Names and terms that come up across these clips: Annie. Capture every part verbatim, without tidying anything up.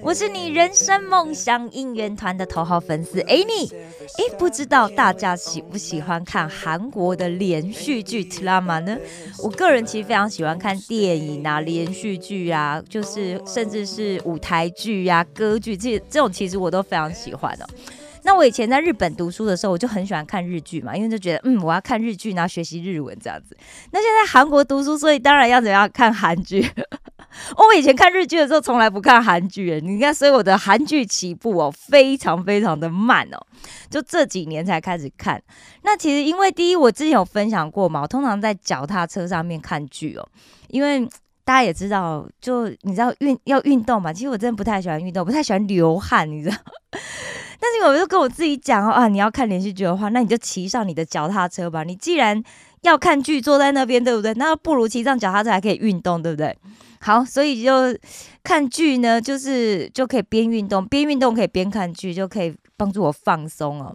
我是你人生梦想应援团的头号粉丝 Annie。 不知道大家喜不喜欢看韩国的连续剧 drama 呢？ 我个人其实非常喜欢看电影啊、连续剧啊， 就是甚至是舞台剧啊、歌剧， 这种其实我都非常喜欢哦。 那我以前在日本读书的时候，我就很喜欢看日剧嘛，因为就觉得嗯我要看日剧，然后学习日文这样子。那现在韩国读书，所以当然要怎样看韩剧。 哦，我以前看日剧的时候从来不看韩剧，你看，所以我的韩剧起步哦非常非常的慢哦，就这几年才开始看。那其实因为第一，我之前有分享过嘛，我通常在脚踏车上面看剧哦，因为 大家也知道，就你知道运要运动嘛，其实我真的不太喜欢运动，不太喜欢流汗，你知道。但是我就跟我自己讲哦，啊你要看连续剧的话，那你就骑上你的脚踏车吧，你既然要看剧坐在那边对不对，那不如骑上脚踏车还可以运动对不对。好，所以就看剧呢，就是就可以边运动边运动可以边看剧，就可以帮助我放松哦。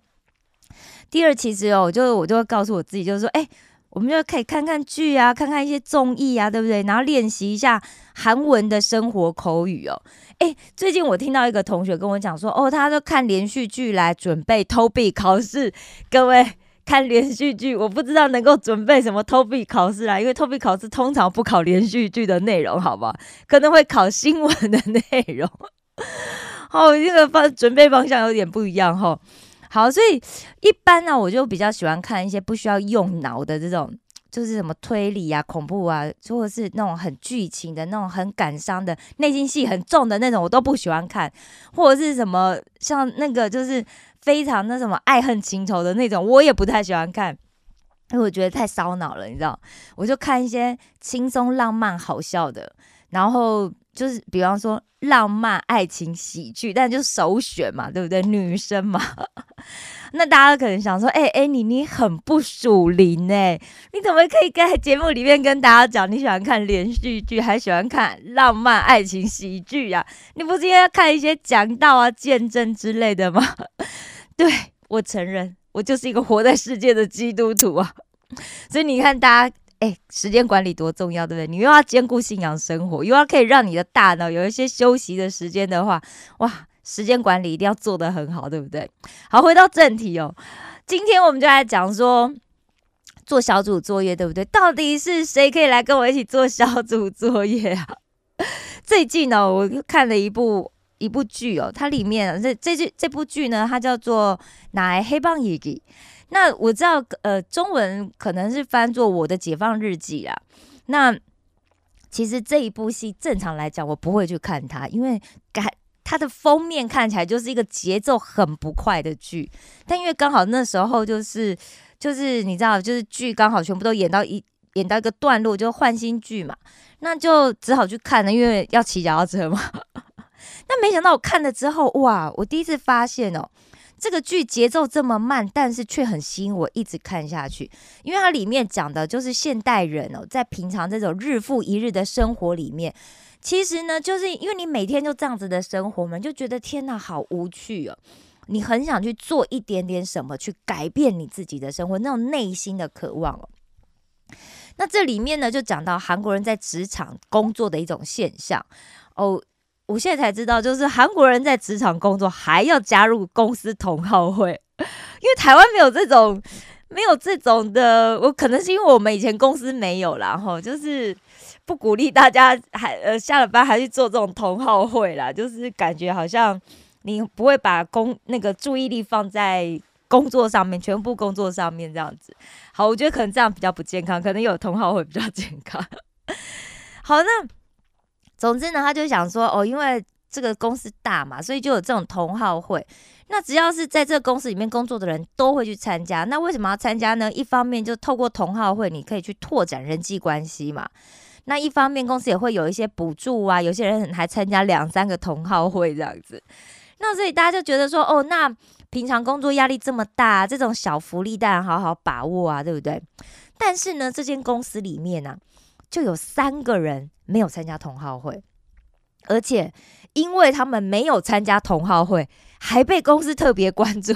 第二，其实哦就我就会告诉我自己，就是说哎， 我们就可以看看剧啊，看看一些综艺啊，对不对？然后练习一下韩文的生活口语哦。哎，最近我听到一个同学跟我讲说，哦，他就看连续剧来准备托比考试。各位，看连续剧，我不知道能够 准备什么托比考试啦，因为托比考试通常不考连续剧的内容，好不好？可能会考新闻的内容。 哦，这个准备方向有点不一样哦。 好，所以一般呢我就比较喜欢看一些不需要用脑的这种，就是什么推理啊、恐怖啊，或者是那种很剧情的那种、很感伤的、内心戏很重的那种我都不喜欢看，或者是什么像那个就是非常那什么爱恨情仇的那种我也不太喜欢看，因为我觉得太烧脑了，你知道。我就看一些轻松浪漫好笑的，然后 就是比方说浪漫爱情喜剧，但就首选嘛，对不对？女生嘛。 那大家可能想说，哎，你你很不属灵欸，你怎么可以在节目里面跟大家讲你喜欢看连续剧，还喜欢看浪漫爱情喜剧啊？你不是应该看一些讲道啊、见证之类的吗？ 对，我承认我就是一个活在世界的基督徒啊。所以你看大家， 哎，时间管理多重要，对不对？你又要兼顾信仰生活，又要可以让你的大脑有一些休息的时间的话，哇，时间管理一定要做得很好，对不对？好，回到正题哦，今天我们就来讲说做小组作业，对不对？到底是谁可以来跟我一起做小组作业啊？最近呢，我看了一部一部剧哦，它里面这这部剧呢，它叫做《나의 해방일기》。 那我知道呃中文可能是翻作我的解放日记啦，那其实这一部戏正常来讲我不会去看它，因为它的封面看起来就是一个节奏很不快的剧，但因为刚好那时候就是就是你知道就是剧刚好全部都演到一演到一个段落就换新剧嘛，那就只好去看了，因为要骑脚踏车嘛。那没想到我看了之后，哇，我第一次发现哦， 这个剧节奏这么慢，但是却很吸引我一直看下去，因为它里面讲的就是现代人哦，在平常这种日复一日的生活里面，其实呢就是因为你每天就这样子的生活嘛，就觉得天哪好无趣哦，你很想去做一点点什么去改变你自己的生活，那种内心的渴望哦。那这里面呢就讲到韩国人在职场工作的一种现象哦。 我现在才知道，就是韩国人在职场工作还要加入公司同好会，因为台湾没有这种没有这种的，我可能是因为我们以前公司没有啦，吼，就是不鼓励大家下了班还去做这种同好会啦，就是感觉好像你不会把工那个注意力放在工作上面，全部工作上面这样子。好，我觉得可能这样比较不健康，可能有同好会比较健康。好，那 总之呢，他就想说哦，因为这个公司大嘛，所以就有这种同好会。那只要是在这个公司里面工作的人都会去参加，那为什么要参加呢？一方面就透过同好会你可以去拓展人际关系嘛，那一方面公司也会有一些补助啊，有些人很还参加两三个同好会这样子。那所以大家就觉得说哦，那平常工作压力这么大，这种小福利当然好好把握啊，对不对？但是呢，这间公司里面啊，就有三个人没有参加同好会，而且因为他们没有参加同好会，还被公司特别关注。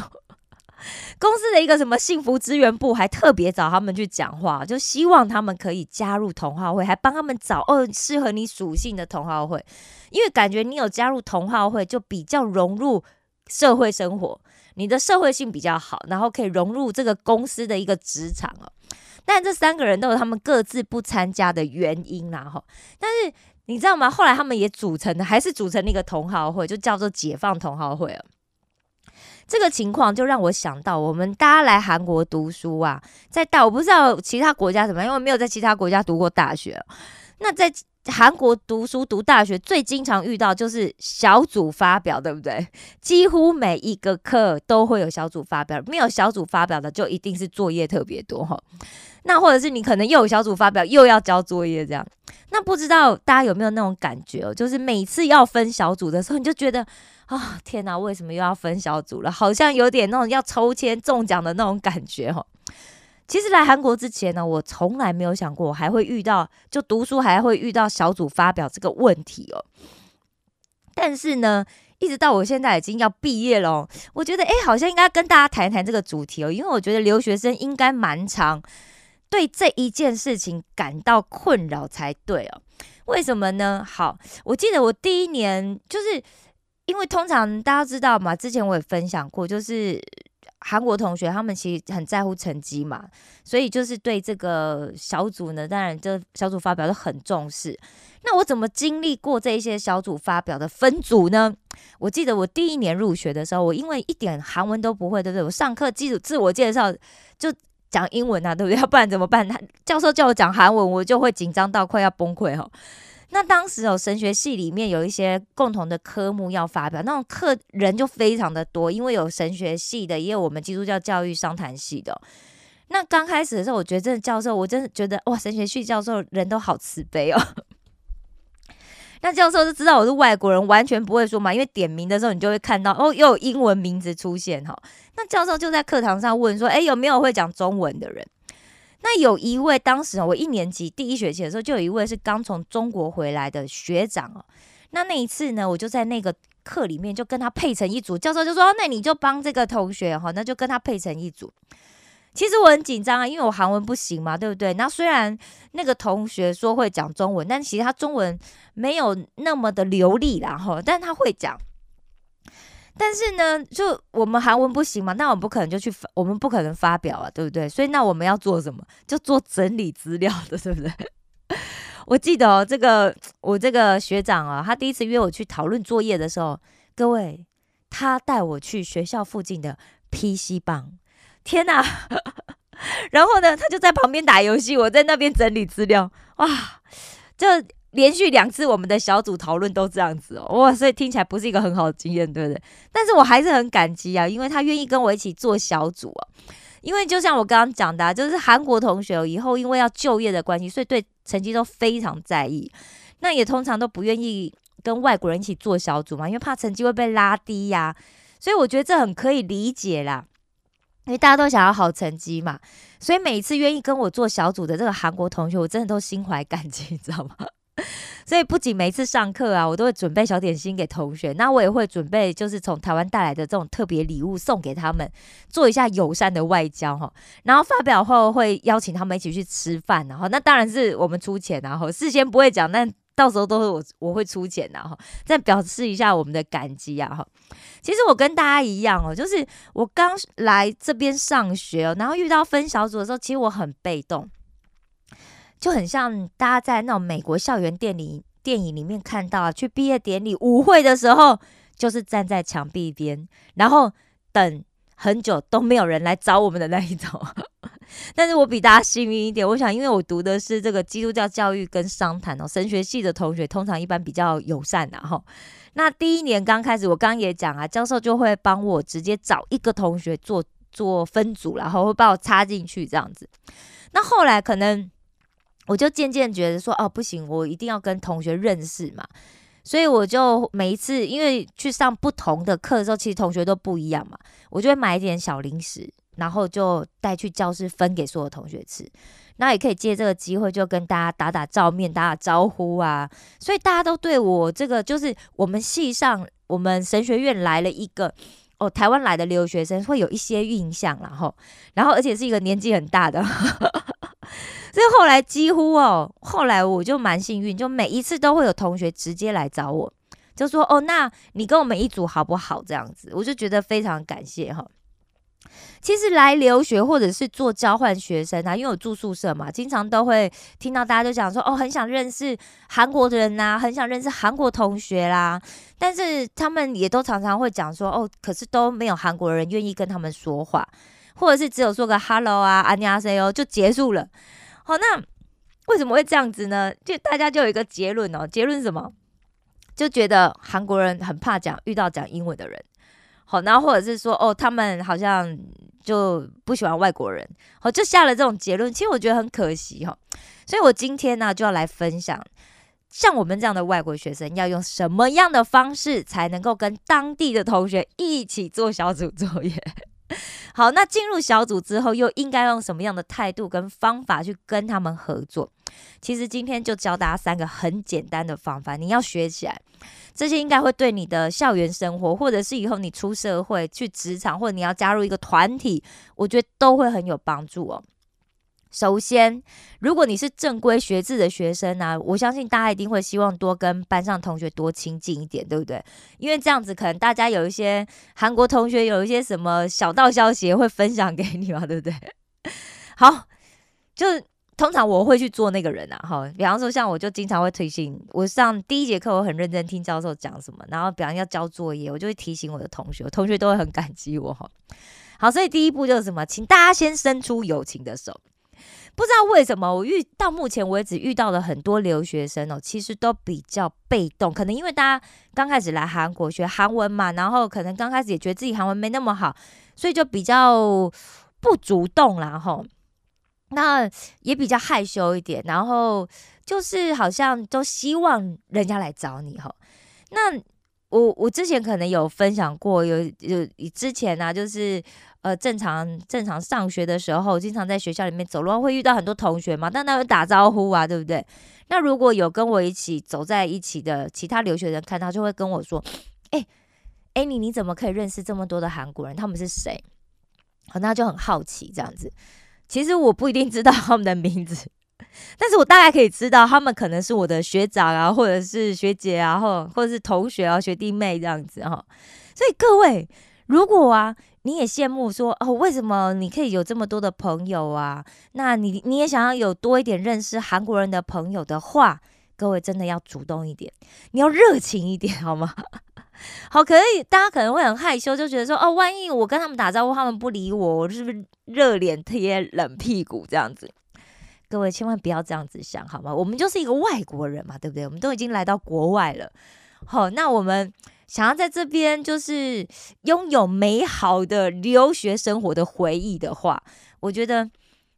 公司的一个什么幸福资源部还特别找他们去讲话，就希望他们可以加入同好会，还帮他们找哦适合你属性的同好会，因为感觉你有加入同好会就比较融入社会生活，你的社会性比较好，然后可以融入这个公司的一个职场哦。但这三个人都有他们各自不参加的原因啦吼，但是你知道吗？后来他们也组成了，还是组成了一个同好会，就叫做解放同好会了。这个情况就让我想到，我们大家来韩国读书啊，在大我不知道其他国家怎么样，因为没有在其他国家读过大学。那在韩国读书读大学最经常遇到就是小组发表，对不对？几乎每一个课都会有小组发表，没有小组发表的就一定是作业特别多哈。那或者是你可能又有小组发表又要交作业这样。那不知道大家有没有那种感觉哦，就是每次要分小组的时候你就觉得哦天哪，为什么又要分小组了，好像有点那种要抽签中奖的那种感觉哦。其实来韩国之前呢，我从来没有想过我还会遇到，就读书还会遇到小组发表这个问题哦。但是呢，一直到我现在已经要毕业了哦，我觉得哎，好像应该跟大家谈谈这个主题哦，因为我觉得留学生应该蛮常对这一件事情感到困扰才对哦。为什么呢？好，我记得我第一年就是因为通常大家知道嘛，之前我也分享过，就是韩国同学他们其实很在乎成绩嘛，所以就是对这个小组呢，当然这小组发表都很重视。那我怎么经历过这一些小组发表的分组呢？我记得我第一年入学的时候，我因为一点韩文都不会，对不对？我上课基础自我介绍就讲英文啊，对不对？要不然怎么办？教授叫我讲韩文，我就会紧张到快要崩溃哦。那当时哦，神学系里面有一些共同的科目要发表，那种课人就非常的多，因为有神学系的，也有我们基督教教育商谈系的哦。那刚开始的时候，我觉得真的教授，我真的觉得哇，神学系教授人都好慈悲哦。那教授就知道我是外国人，完全不会说嘛，因为点名的时候你就会看到哦，又有英文名字出现哦。那教授就在课堂上问说，哎，有没有会讲中文的人？那有一位当时我一年级第一学期的时候，就有一位是刚从中国回来的学长哦。那那一次呢，我就在那个课里面就跟他配成一组，教授就说：“那你就帮这个同学哈，那就跟他配成一组。”其实我很紧张啊，因为我韩文不行嘛，对不对？那虽然那个同学说会讲中文，但其实他中文没有那么的流利啦哈，但他会讲。但是呢，就我们韩文不行嘛，那我们不可能就去，我们不可能发表啊，对不对？所以那我们要做什么？就做整理资料的，对不对？我记得哦，这个我这个学长啊，他第一次约我去讨论作业的时候，各位，他带我去学校附近的 P C 棒，天哪！然后呢，他就在旁边打游戏，我在那边整理资料，哇，就连续两次我们的小组讨论都这样子哦，哇，所以听起来不是一个很好的经验，对不对？但是我还是很感激啊，因为他愿意跟我一起做小组哦。因为就像我刚刚讲的、啊，就是韩国同学、哦、以后因为要就业的关系，所以对成绩都非常在意，那也通常都不愿意跟外国人一起做小组嘛，因为怕成绩会被拉低呀、啊。所以我觉得这很可以理解啦，因为大家都想要好成绩嘛。所以每一次愿意跟我做小组的这个韩国同学，我真的都心怀感激，你知道吗？所以不仅每次上课啊，我都会准备小点心给同学，那我也会准备就是从台湾带来的这种特别礼物送给他们，做一下友善的外交哈。然后发表后会邀请他们一起去吃饭，然后那当然是我们出钱，然后事先不会讲，但到时候都是我我会出钱啊，再表示一下我们的感激啊。其实我跟大家一样哦，就是我刚来这边上学哦，然后遇到分小组的时候，其实我很被动。就很像大家在那种美国校园电影电影里面看到啊，去毕业典礼舞会的时候，就是站在墙壁边，然后等很久都没有人来找我们的那一种。但是我比大家幸运一点，我想因为我读的是这个基督教教育跟商谈哦，神学系的同学通常一般比较友善啊哈。那第一年刚开始，我刚刚也讲啊，教授就会帮我直接找一个同学做做分组，然后会把我插进去这样子。那后来可能。我就渐渐觉得说哦不行，我一定要跟同学认识嘛，所以我就每一次因为去上不同的课的时候，其实同学都不一样嘛，我就会买一点小零食，然后就带去教室分给所有同学吃，那也可以借这个机会就跟大家打打照面打打招呼啊，所以大家都对我这个就是我们系上我们神学院来了一个哦，台湾来的留学生会有一些印象啦吼，然后而且是一个年纪很大的所以后来几乎哦，后来我就蛮幸运，就每一次都会有同学直接来找我就说哦，那你跟我们一组好不好这样子，我就觉得非常感谢吼。其实来留学或者是做交换学生啊，因为我住宿舍嘛，经常都会听到大家就讲说哦，很想认识韩国的人啊，很想认识韩国同学啦，但是他们也都常常会讲说哦，可是都没有韩国人愿意跟他们说话，或者是只有说个 hello 啊，安녕하세요就结束了。好，那为什么会这样子呢？就大家就有一个结论哦，结论是什么？就觉得韩国人很怕讲遇到讲英文的人。好，然后或者是说哦，他们好像就不喜欢外国人，好，就下了这种结论。其实我觉得很可惜哈，所以我今天呢、啊、就要来分享，像我们这样的外国学生要用什么样的方式才能够跟当地的同学一起做小组作业。好，那进入小组之后又应该用什么样的态度跟方法去跟他们合作？其实今天就教大家三个很简单的方法，你要学起来，这些应该会对你的校园生活或者是以后你出社会去职场或者你要加入一个团体，我觉得都会很有帮助哦。首先，如果你是正规学制的学生啊，我相信大家一定会希望多跟班上同学多亲近一点，对不对？因为这样子可能大家有一些韩国同学有一些什么小道消息会分享给你嘛，对不对？好，就是通常我会去做那个人啊，哈，比方说像我就经常会提醒，我上第一节课我很认真听教授讲什么，然后比方要交作业，我就会提醒我的同学，我同学都会很感激我哈。好，所以第一步就是什么？请大家先伸出友情的手。不知道为什么，我遇到目前为止遇到了很多留学生哦，其实都比较被动，可能因为大家刚开始来韩国学韩文嘛，然后可能刚开始也觉得自己韩文没那么好，所以就比较不主动啦吼。那也比较害羞一点，然后就是好像都希望人家来找你吼。那我我之前可能有分享过，有有之前啊，就是呃正常正常上学的时候，经常在学校里面走路会遇到很多同学嘛，但他会打招呼啊，对不对？那如果有跟我一起走在一起的其他留学生看到，就会跟我说：“哎、欸，哎你你怎么可以认识这么多的韩国人？他们是谁？”好，那就很好奇这样子。其实我不一定知道他们的名字，但是我大概可以知道他们可能是我的学长啊，或者是学姐啊，或或者是同学啊、学弟妹这样子哈。所以各位，如果啊你也羡慕说哦，为什么你可以有这么多的朋友啊？那你你也想要有多一点认识韩国人的朋友的话，各位真的要主动一点，你要热情一点，好吗？好，可以，大家可能会很害羞，就觉得说哦，万一我跟他们打招呼，他们不理我，我是不是热脸贴冷屁股这样子？各位千万不要这样子想，好吗？我们就是一个外国人嘛，对不对？我们都已经来到国外了，好，那我们想要在这边就是拥有美好的留学生活的回忆的话，我觉得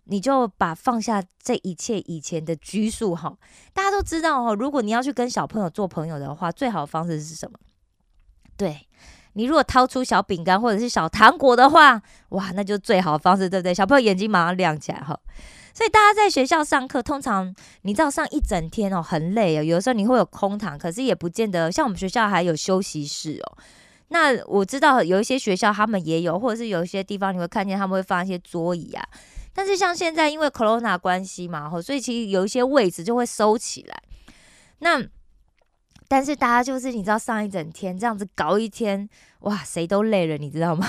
你就把放下这一切以前的拘束哈。大家都知道哦，如果你要去跟小朋友做朋友的话，最好的方式是什么？对，你如果掏出小饼干或者是小糖果的话，哇，那就最好的方式，对不对？小朋友眼睛马上亮起来哈。所以大家在学校上课，通常你知道上一整天哦，很累哦。有的时候你会有空堂，可是也不见得像我们学校还有休息室哦。那我知道有一些学校他们也有，或者是有一些地方你会看见他们会放一些桌椅啊。但是像现在因为 corona 关系嘛，所以其实有一些位置就会收起来。那但是大家就是你知道上一整天这样子搞一天，哇，谁都累了，你知道吗？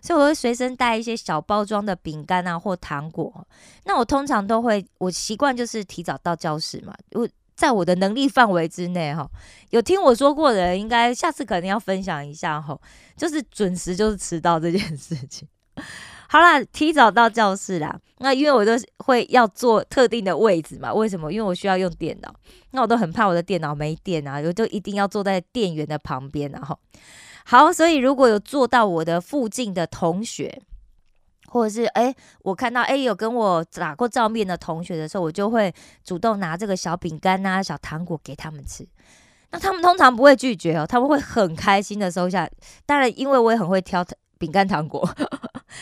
所以我会随身带一些小包装的饼干啊或糖果，那我通常都会，我习惯就是提早到教室嘛，我在我的能力范围之内哈。有听我说过的人，应该下次可能要分享一下哈，就是准时就是迟到这件事情。好啦，提早到教室啦，那因为我都会要坐特定的位置嘛，为什么？因为我需要用电脑，那我都很怕我的电脑没电啊，我就一定要坐在电源的旁边啊哈。好，所以如果有坐到我的附近的同学，或者是哎，我看到哎有跟我打过照面的同学的时候，我就会主动拿这个小饼干啊、小糖果给他们吃。那他们通常不会拒绝哦，他们会很开心的收下。当然，因为我也很会挑饼干糖果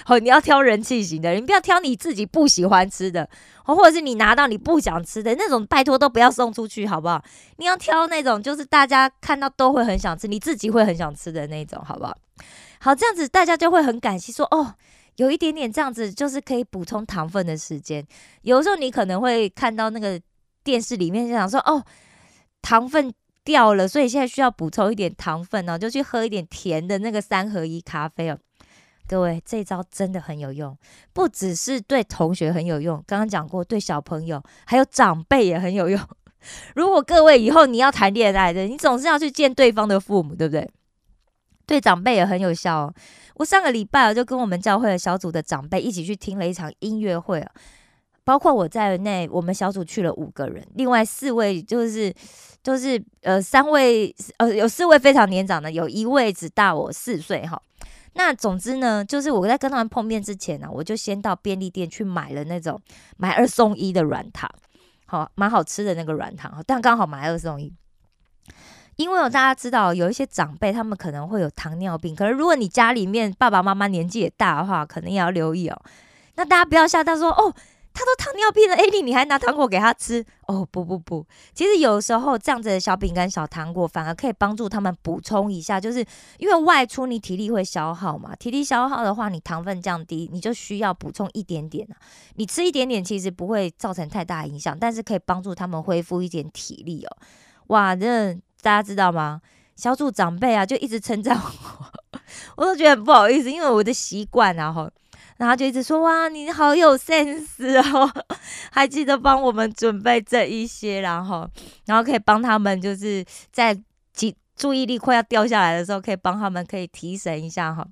哦，你要挑人气型的，你不要挑你自己不喜欢吃的哦，或者是你拿到你不想吃的那种，拜托都不要送出去，好不好？你要挑那种就是大家看到都会很想吃，你自己会很想吃的那种，好不好？好，这样子大家就会很感激说哦。有一点点这样子，就是可以补充糖分的时间。有时候你可能会看到那个电视里面就想说，哦，糖分掉了，所以现在需要补充一点糖分哦，就去喝一点甜的那个三合一咖啡哦。各位，这招真的很有用，不只是对同学很有用，刚刚讲过，对小朋友还有长辈也很有用。如果各位以后你要谈恋爱的，你总是要去见对方的父母，对不对？对长辈也很有效哦。我上个礼拜就跟我们教会的小组的长辈一起去听了一场音乐会，包括我在内，我们小组去了五个人，另外四位就是就是呃三位呃有四位非常年长的，有一位只大我四岁哈。那总之呢，就是我在跟他们碰面之前呢、啊，我就先到便利店去买了那种买二送一的软糖，好蛮好吃的那个软糖，但刚好买二送一。因为大家知道有一些长辈他们可能会有糖尿病，可能如果你家里面爸爸妈妈年纪也大的话，可能也要留意哦。那大家不要吓到说哦，他都糖尿病了，艾莉你还拿糖果给他吃哦？不不不，其实有时候这样子的小饼干、小糖果反而可以帮助他们补充一下，就是因为外出你体力会消耗嘛，体力消耗的话，你糖分降低，你就需要补充一点点啊。你吃一点点其实不会造成太大影响，但是可以帮助他们恢复一点体力哦。哇，这。大家知道吗？小组长辈啊，就一直称赞我，我都觉得很不好意思，因为我的习惯啊吼。然后就一直说哇，你好有 sense 哦，还记得帮我们准备这一些，然后然后可以帮他们，就是在注意力快要掉下来的时候，可以帮他们可以提神一下哈。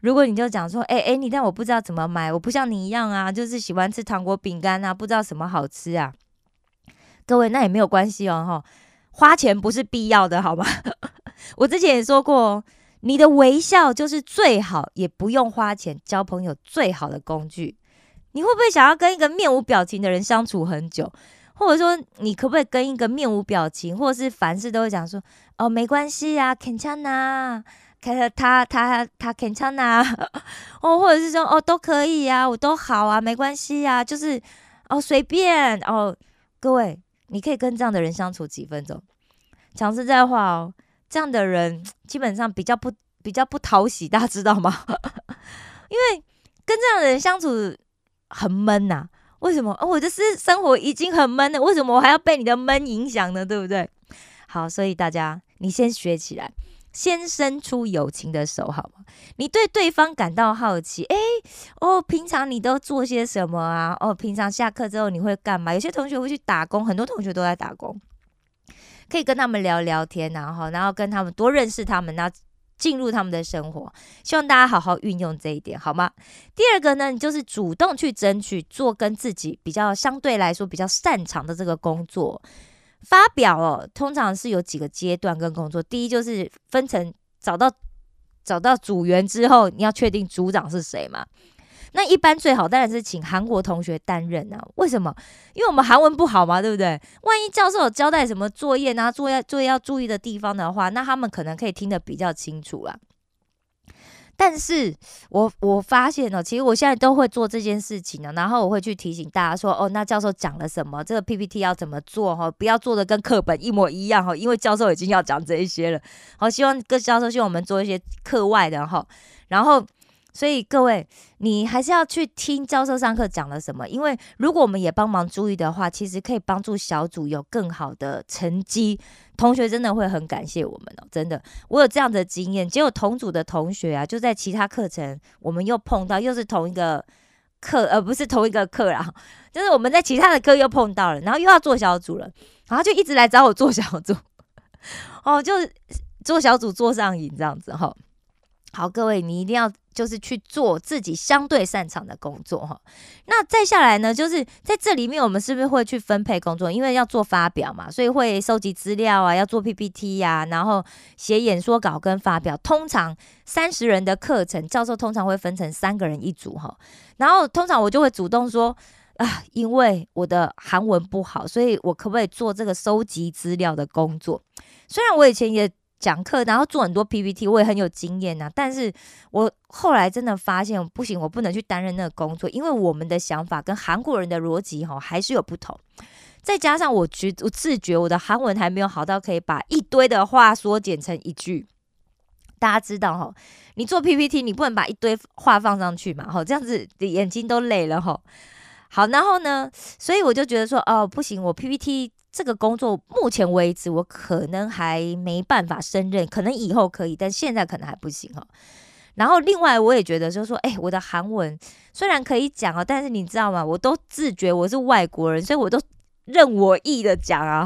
如果你就讲说，哎、欸、哎、欸，你但我不知道怎么买，我不像你一样啊，就是喜欢吃糖果饼干啊，不知道什么好吃啊。各位那也没有关系哦哈。花钱不是必要的，好吗？我之前也说过，你的微笑就是最好也不用花钱交朋友最好的工具。你会不会想要跟一个面无表情的人相处很久？或者说，你可不可以跟一个面无表情，或者是凡事都会讲说哦，没关系啊，괜찮아，他他他괜찮아，哦，或者是说哦，都可以啊，我都好啊，没关系啊，就是哦，随便哦，各位。你可以跟这样的人相处几分钟，讲实在话哦，这样的人基本上比较不比较不讨喜，大家知道吗？因为跟这样的人相处很闷呐、啊。为什么？哦，我的私生活已经很闷了，为什么我还要被你的闷影响呢？对不对？好，所以大家你先学起来，先伸出友情的手，好吗？你对对方感到好奇，哎、欸，哦，平常你都做些什么啊？哦，平常下课之后你会干嘛？有些同学会去打工，很多同学都在打工，可以跟他们聊聊天，然后，然后跟他们多认识他们，然后进入他们的生活。希望大家好好运用这一点，好吗？第二个呢，你就是主动去争取做跟自己比较相对来说比较擅长的这个工作。发表哦，通常是有几个阶段跟工作。第一就是分成找到找到组员之后，你要确定组长是谁嘛。那一般最好当然是请韩国同学担任啊。为什么？因为我们韩文不好嘛，对不对？万一教授有交代什么作业啊、作业作业要注意的地方的话，那他们可能可以听得比较清楚啦。但是我我发现哦，其实我现在都会做这件事情呢、啊，然后我会去提醒大家说，哦，那教授讲了什么，这个 P P T 要怎么做哈、哦，不要做的跟课本一模一样哈、哦，因为教授已经要讲这一些了。好、哦，希望各教授希望我们做一些课外的哈、哦，然后所以各位你还是要去听教授上课讲了什么，因为如果我们也帮忙注意的话，其实可以帮助小组有更好的成绩。同学真的会很感谢我们哦，真的，我有这样的经验。结果同组的同学啊，就在其他课程，我们又碰到，又是同一个课，呃，不是同一个课啦，就是我们在其他的课又碰到了，然后又要做小组了，然后就一直来找我做小组，哦，就做小组做上瘾这样子哈、哦。好，各位，你一定要就是去做自己相对擅长的工作哈。那再下来呢，就是在这里面我们是不是会去分配工作？因为要做发表嘛，所以会收集资料啊，要做 P P T 啊，然后写演说稿跟发表。通常三十人的课程，教授通常会分成三个人一组哈。然后通常我就会主动说，因为我的韩文不好，所以我可不可以做这个收集资料的工作？虽然我以前也讲课，然后做很多 P P T， 我也很有经验啊，但是我后来真的发现不行，我不能去担任那个工作，因为我们的想法跟韩国人的逻辑还是有不同。 再加上我自觉我的韩文还没有好到可以把一堆的话缩减成一句。 大家知道你做 P P T 你不能把一堆话放上去嘛，这样子眼睛都累了。好，然后呢所以我就觉得说哦不行，我 P P T 这个工作目前为止我可能还没办法胜任，可能以后可以但现在可能还不行。 然后另外我也觉得就是说哎我的韩文虽然可以讲哦，但是你知道吗，我都自觉我是外国人，所以我都 任我意的讲啊，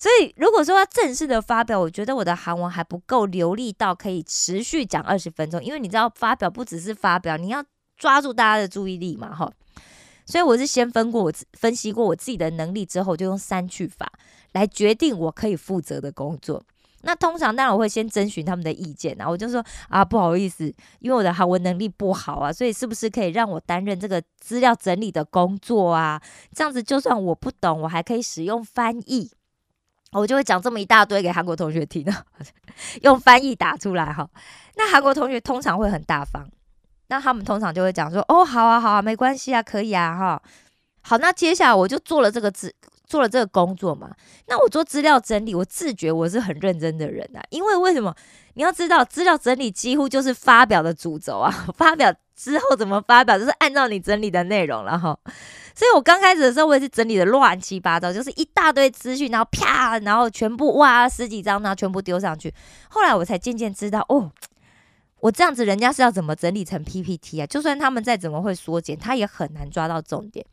所以如果说要正式的发表，我觉得我的韩文还不够流利到可以持续讲 二十分钟， 因为你知道发表不只是发表，你要抓住大家的注意力嘛。所以我是先分析过我自己的能力之后，就用删去法来决定我可以负责的工作。 那通常当然我会先征询他们的意见啊，我就说啊不好意思，因为我的韩文能力不好啊，所以是不是可以让我担任这个资料整理的工作啊，这样子就算我不懂我还可以使用翻译，我就会讲这么一大堆给韩国同学听啊，用翻译打出来哈。那韩国同学通常会很大方，那他们通常就会讲说哦好啊好啊没关系啊可以啊哈。好，那接下来我就做了这个资 做了这个工作嘛，那我做资料整理，我自觉我是很认真的人啊，因为为什么？你要知道资料整理几乎就是发表的主轴啊，发表之后怎么发表就是按照你整理的内容，然后所以我刚开始的时候我也是整理的乱七八糟，就是一大堆资讯然后啪然后全部哇十几张，然后全部丢上去。后来我才渐渐知道哦， 我这样子人家是要怎么整理成P P T啊，就算他们再怎么会缩减，他也很难抓到重点。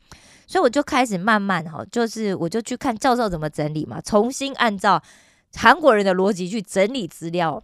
所以我就开始慢慢，就是我就去看教授怎么整理嘛，重新按照韩国人的逻辑去整理资料。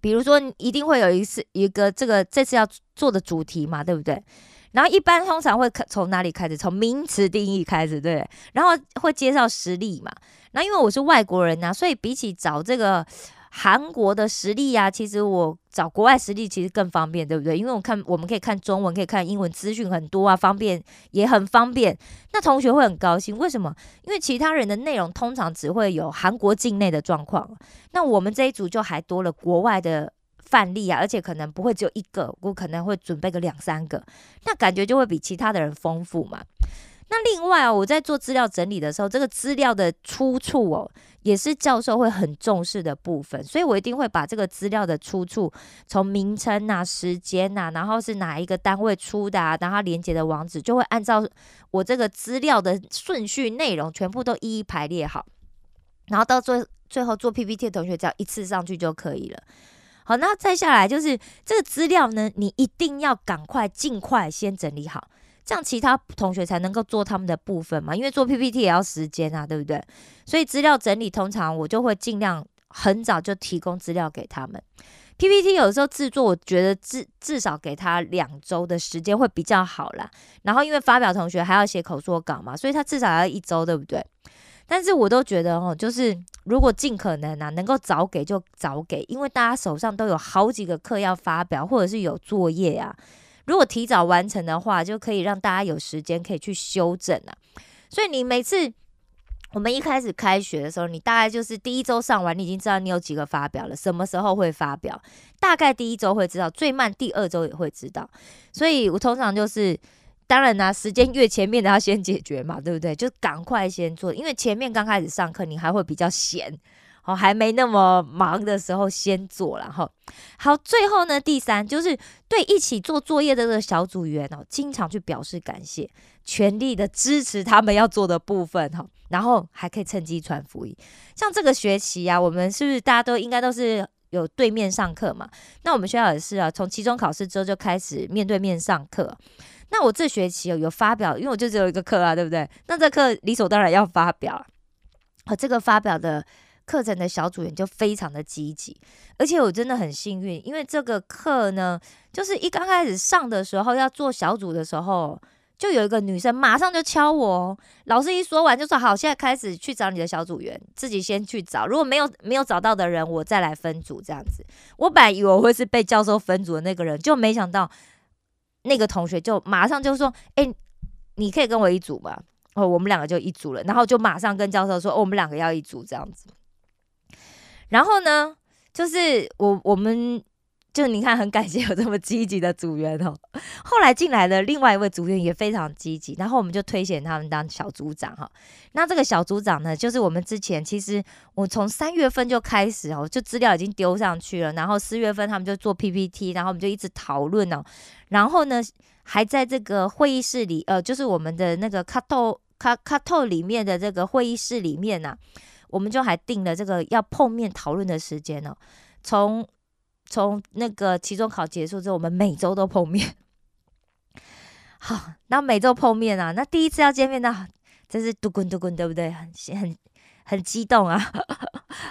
比如说一定会有一个这个这次要做的主题嘛，对不对？然后一般通常会从哪里开始？从名词定义开始，对。然后会介绍实例嘛，然后因为我是外国人啊，所以比起找这个 韩国的实例啊，其实我找国外实例其实更方便，对不对？因为我看我们可以看中文，可以看英文，资讯很多啊，方便也很方便。那同学会很高兴，为什么？因为其他人的内容通常只会有韩国境内的状况，那我们这一组就还多了国外的范例啊，而且可能不会只有一个，我可能会准备个两三个。那感觉就会比其他的人丰富嘛。 那另外我在做资料整理的时候，这个资料的出处哦也是教授会很重视的部分，所以我一定会把这个资料的出处从名称啊、时间啊，然后是哪一个单位出的啊，然后它连结的网址就会按照我这个资料的顺序内容全部都一一排列好，然后到最最后做 P P T 的 同学只要一次上去就可以了。 好，那再下来就是这个资料呢，你一定要赶快尽快先整理好， 这样其他同学才能够做他们的部分嘛，因为做 P P T 也要时间啊，对不对？所以资料整理通常我就会尽量很早就提供资料给他们。 P P T 有时候制作我觉得至少给他两周的时间会比较好啦，然后因为发表同学还要写口说稿嘛，所以他至少要一周，对不对？ 但是我都觉得就是如果尽可能啊能够早给就早给，因为大家手上都有好几个课要发表，或者是有作业啊， 如果提早完成的话，就可以让大家有时间可以去修正啊。所以你每次我们一开始开学的时候，你大概就是第一周上完，你已经知道你有几个发表了，什么时候会发表，大概第一周会知道，最慢第二周也会知道。所以我通常就是当然啦，时间越前面的要先解决嘛，对不对？就赶快先做，因为前面刚开始上课你还会比较闲， 还没那么忙的时候先做。然后好，最后呢，第三就是对一起做作业的小组员哦，经常去表示感谢，全力的支持他们要做的部分哈，然后还可以趁机传福音。像这个学期啊，我们是不是大家都应该都是有对面上课嘛？那我们学校也是啊，从期中考试之后就开始面对面上课，那我这学期有发表，因为我就是有一个课啊，对不对？那这课理所当然要发表。 课程的小组员就非常的积极，而且我真的很幸运，因为这个课呢就是一刚开始上的时候要做小组的时候，就有一个女生马上就敲我，老师一说完就说好，现在开始去找你的小组员，自己先去找，如果没有没有找到的人我再来分组这样子。我本以为我会是被教授分组的那个人，就没想到那个同学就马上就说哎你可以跟我一组吗？哦，我们两个就一组了，然后就马上跟教授说，哦，我们两个要一组这样子。然后呢，就是我我们就你看，很感谢有这么积极的组员哦。后来进来的另外一位组员也非常积极，然后我们就推选他们当小组长哈。那这个小组长呢，就是我们之前其实我从三月份就开始哦，就资料已经丢上去了，然后四月份他们就做 P P T， 然后我们就一直讨论哦，然后呢还在这个会议室里，呃，就是我们的那个卡透。卡卡透里面的这个会议室里面啊，我们就还定了这个要碰面讨论的时间哦。从从那个期中考结束之后，我们每周都碰面。好，那每周碰面啊，那第一次要见面呢，真是嘟滚嘟滚，对不对？很很很激动啊！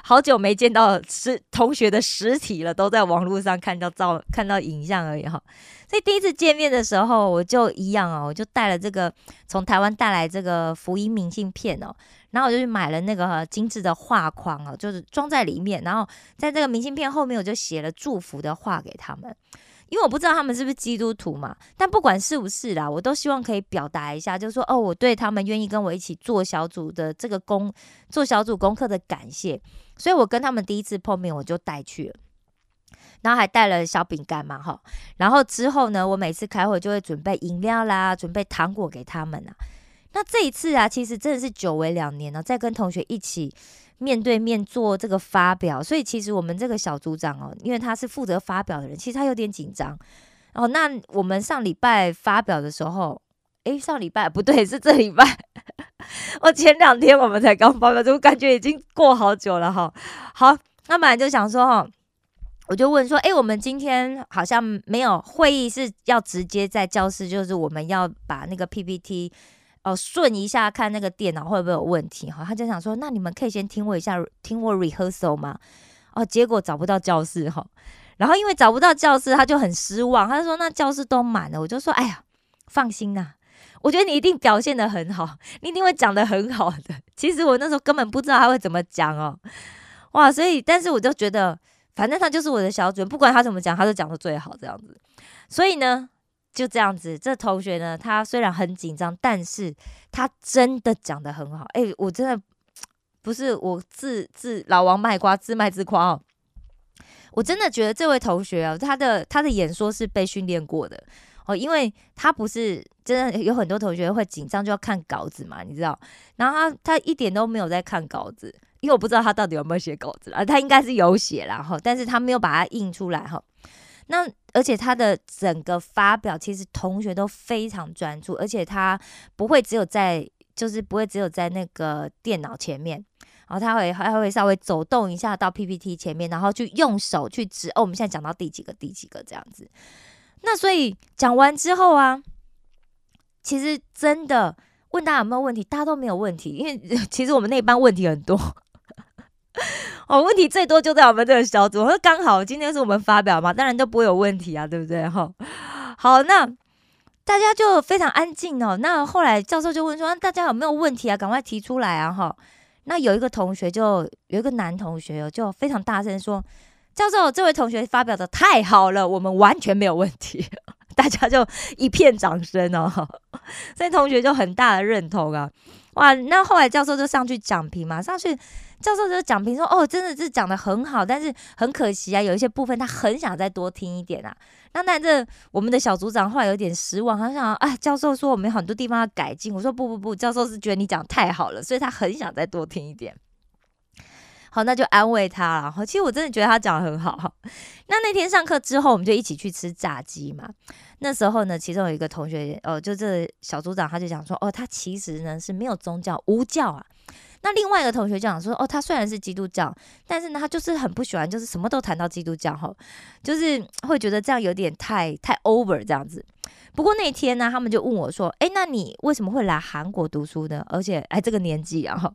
好久没见到是同学的实体了，都在网络上看到照看到影像而已哈。所以第一次见面的时候，我就一样哦，我就带了这个从台湾带来这个福音明信片哦，然后我就去买了那个精致的画框哦，就是装在里面，然后在这个明信片后面我就写了祝福的话给他们，因为我不知道他们是不是基督徒嘛，但不管是不是啦，我都希望可以表达一下，就是说哦，我对他们愿意跟我一起做小组的这个功做小组功课的感谢。所以我跟他们第一次碰面，我就带去了，然后还带了小饼干嘛哈。然后之后呢，我每次开会就会准备饮料啦，准备糖果给他们啊。那这一次啊，其实真的是久违两年了，再跟同学一起面对面做这个发表，所以其实我们这个小组长哦，因为他是负责发表的人，其实他有点紧张哦。那我们上礼拜发表的时候，哎，上礼拜不对，是这礼拜。我前两天我们才刚发表，就感觉已经过好久了哈。好，那本来就想说哈，我就问说，哎，我们今天好像没有会议是要直接在教室，就是我们要把那个 P P T。哦，顺一下看那个电脑会不会有问题哈？他就想说，那你们可以先听我一下，听我 rehearsal 吗？哦，结果找不到教室哈，然后因为找不到教室，他就很失望，他就说那教室都满了。我就说，哎呀，放心啦、啊，我觉得你一定表现得很好，你一定会讲得很好的。其实我那时候根本不知道他会怎么讲哦，哇！所以，但是我就觉得，反正他就是我的小主任，不管他怎么讲，他就讲得最好这样子。所以呢。就这样子，这同学呢，他虽然很紧张，但是他真的讲得很好。哎、欸，我真的不是我自自老王卖瓜，自卖自夸哦。我真的觉得这位同学啊，他的他的演说是被训练过的哦，因为他不是真的有很多同学会紧张就要看稿子嘛，你知道？然后他他一点都没有在看稿子，因为我不知道他到底有没有写稿子啦，他应该是有写啦哈，但是他没有把它印出来哈。那而且他的整个发表，其实同学都非常专注，而且他不会只有在，就是不会只有在那个电脑前面，然后他会还会稍微走动一下到 P P T 前面，然后去用手去指哦，我们现在讲到第几个第几个这样子。那所以讲完之后啊，其实真的问大家有没有问题，大家都没有问题，因为其实我们那班问题很多。哦，问题最多就在我们这个小组，那刚好今天是我们发表嘛，当然就不会有问题啊，对不对？哈，好，那大家就非常安静哦。那后来教授就问说，大家有没有问题啊？赶快提出来啊！哈，那有一个同学就有一个男同学哦，就非常大声说：“教授，这位同学发表的太好了，我们完全没有问题。”大家就一片掌声哦，所以同学就很大的认同啊。哇，那后来教授就上去讲评嘛，上去教授就讲评说，哦，真的是讲得很好，但是很可惜啊，有一些部分他很想再多听一点啊。那但这我们的小组长后来有点失望，他想，哎，教授说我们有很多地方要改进，我说不不不，教授是觉得你讲太好了，所以他很想再多听一点。好，那就安慰他了。其实我真的觉得他讲得很好。那那天上课之后，我们就一起去吃炸鸡嘛。那时候呢，其中有一个同学，哦，就这小组长他就讲说，哦，他其实呢是没有宗教，无教啊。那另外一个同学讲说，哦，他虽然是基督教，但是呢，他就是很不喜欢，就是什么都谈到基督教哈，就是会觉得这样有点太太 over 这样子。不过那天呢，他们就问我说，哎，那你为什么会来韩国读书呢？而且，哎，这个年纪啊。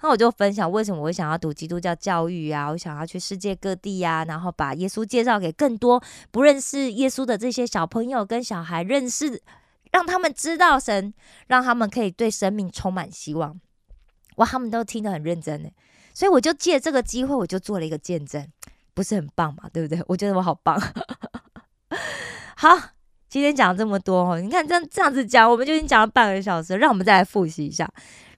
那我就分享为什么我想要读基督教教育啊，我想要去世界各地啊，然后把耶稣介绍给更多不认识耶稣的这些小朋友跟小孩认识，让他们知道神，让他们可以对生命充满希望。哇，他们都听得很认真耶，所以我就借这个机会，我就做了一个见证，不是很棒嘛，对不对？我觉得我好棒。好，今天讲这么多哦，你看这样这样子讲，我们就已经讲了半个小时，让我们再来复习一下。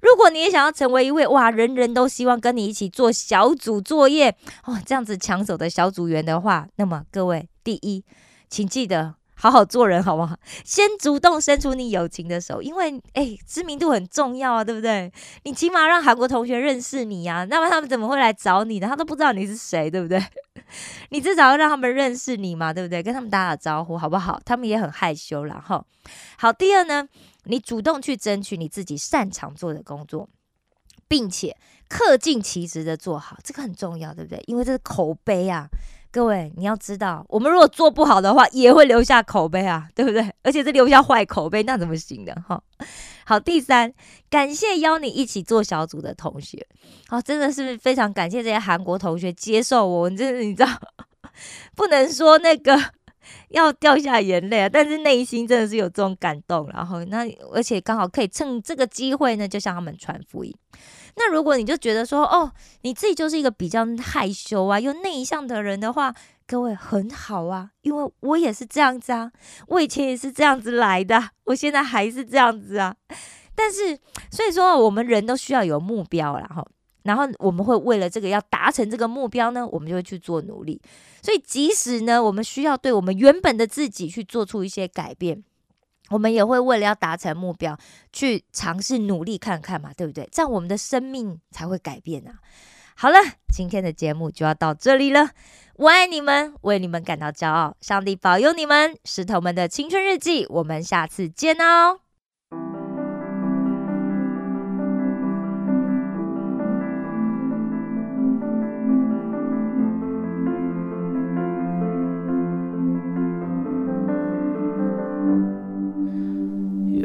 如果你也想要成为一位哇，人人都希望跟你一起做小组作业哦，这样子抢手的小组员的话，那么各位，第一，请记得好好做人，好不好？先主动伸出你友情的手，因为哎，知名度很重要啊，对不对？你起码让韩国同学认识你啊，那么他们怎么会来找你呢？他都不知道你是谁，对不对？你至少要让他们认识你嘛，对不对？跟他们打打招呼，好不好？他们也很害羞啦，哈。好，第二呢，你主动去争取你自己擅长做的工作，并且恪尽其职的做好，这个很重要，对不对？因为这是口碑啊，各位你要知道，我们如果做不好的话，也会留下口碑啊，对不对？而且是留下坏口碑，那怎么行呢？哈。好，第三，感谢邀你一起做小组的同学，好，真的是非常感谢这些韩国同学接受我，真的你知道，不能说那个。要掉下眼泪啊！但是内心真的是有这种感动，然后那而且刚好可以趁这个机会呢，就向他们传福音。那如果你就觉得说，哦，你自己就是一个比较害羞啊又内向的人的话，各位很好啊，因为我也是这样子啊，我以前也是这样子来的，我现在还是这样子啊。但是所以说，我们人都需要有目标啦，哈。然后我们会为了这个要达成这个目标呢，我们就会去做努力。所以即使呢，我们需要对我们原本的自己去做出一些改变，我们也会为了要达成目标去尝试努力看看嘛，对不对？这样我们的生命才会改变啊。好了，今天的节目就要到这里了。我爱你们，为你们感到骄傲，上帝保佑你们，石头们的青春日记，我们下次见哦。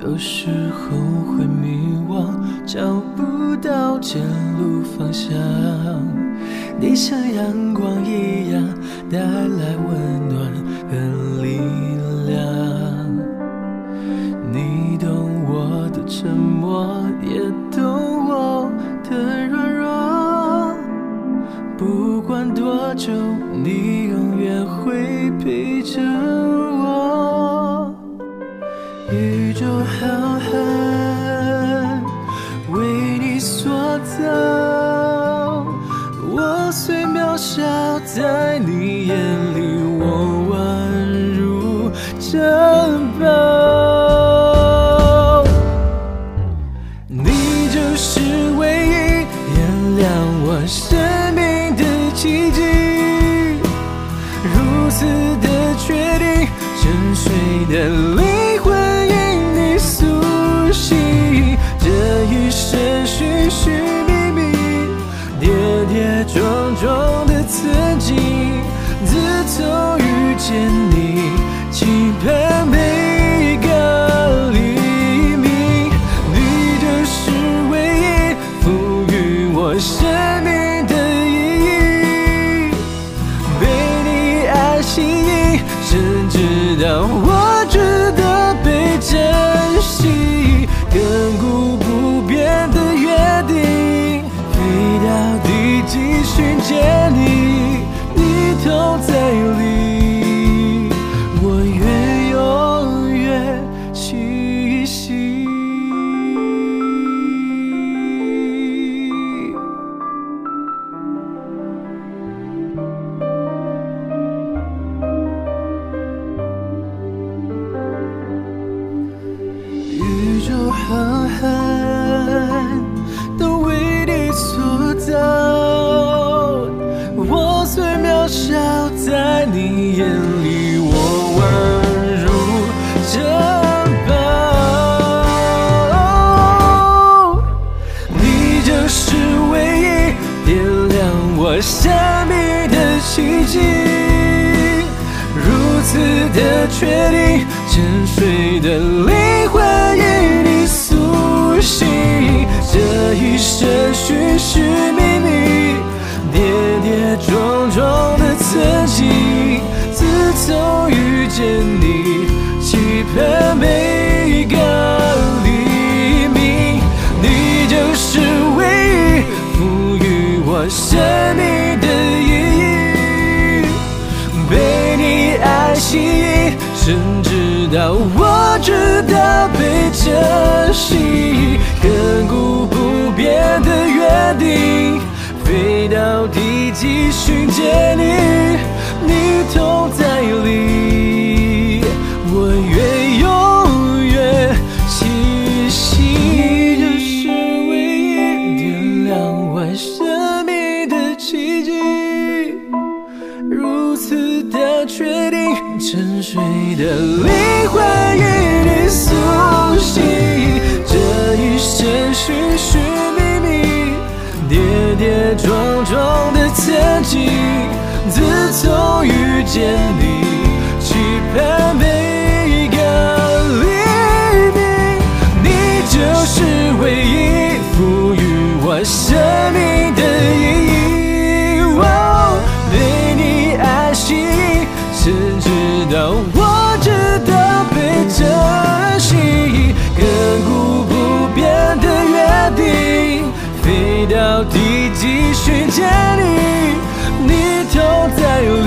有时候会迷惘，找不到前路方向，你像阳光一样带来温暖和力量，你懂我的沉默，也懂我的软弱，不管多久，你永远会陪着我。宇宙浩瀚，为你所造，我虽渺小，在你眼里我宛如珍宝。你就是唯一，点亮我生命的奇迹，如此的确定，沉睡的灵魂寻寻觅觅，跌跌撞撞的自己，自从遇见你，期盼每个黎明。你就是唯一，赋予我生命的意义，被你爱吸引，甚至到我值得被珍惜，亘古不变的继续见你，你都在里，我愿永远栖息。宇宙浩瀚，都为你所造。在你眼里我宛如珍宝，你就是唯一，点亮我生命的奇迹，如此的确定，沉睡的灵魂与你苏醒，这一生寻寻觅觅，跌跌撞撞的自己，自从遇见你，期盼每个黎明。你就是唯一，赋予我生命的意义，被你爱吸引，甚至到继续见你，你痛在里，我越游越清晰。你就是唯一点亮我生命的奇迹，如此的确定，沉睡的灵魂与你苏醒，这一生寻寻。 跌跌撞撞的前进，自从遇见你，期盼每个黎明。你就是唯一赋予我生命的意义。哦，被你爱惜，甚至到我值得被珍惜，亘古不变的约定。 飞到地极，寻见你，你投在。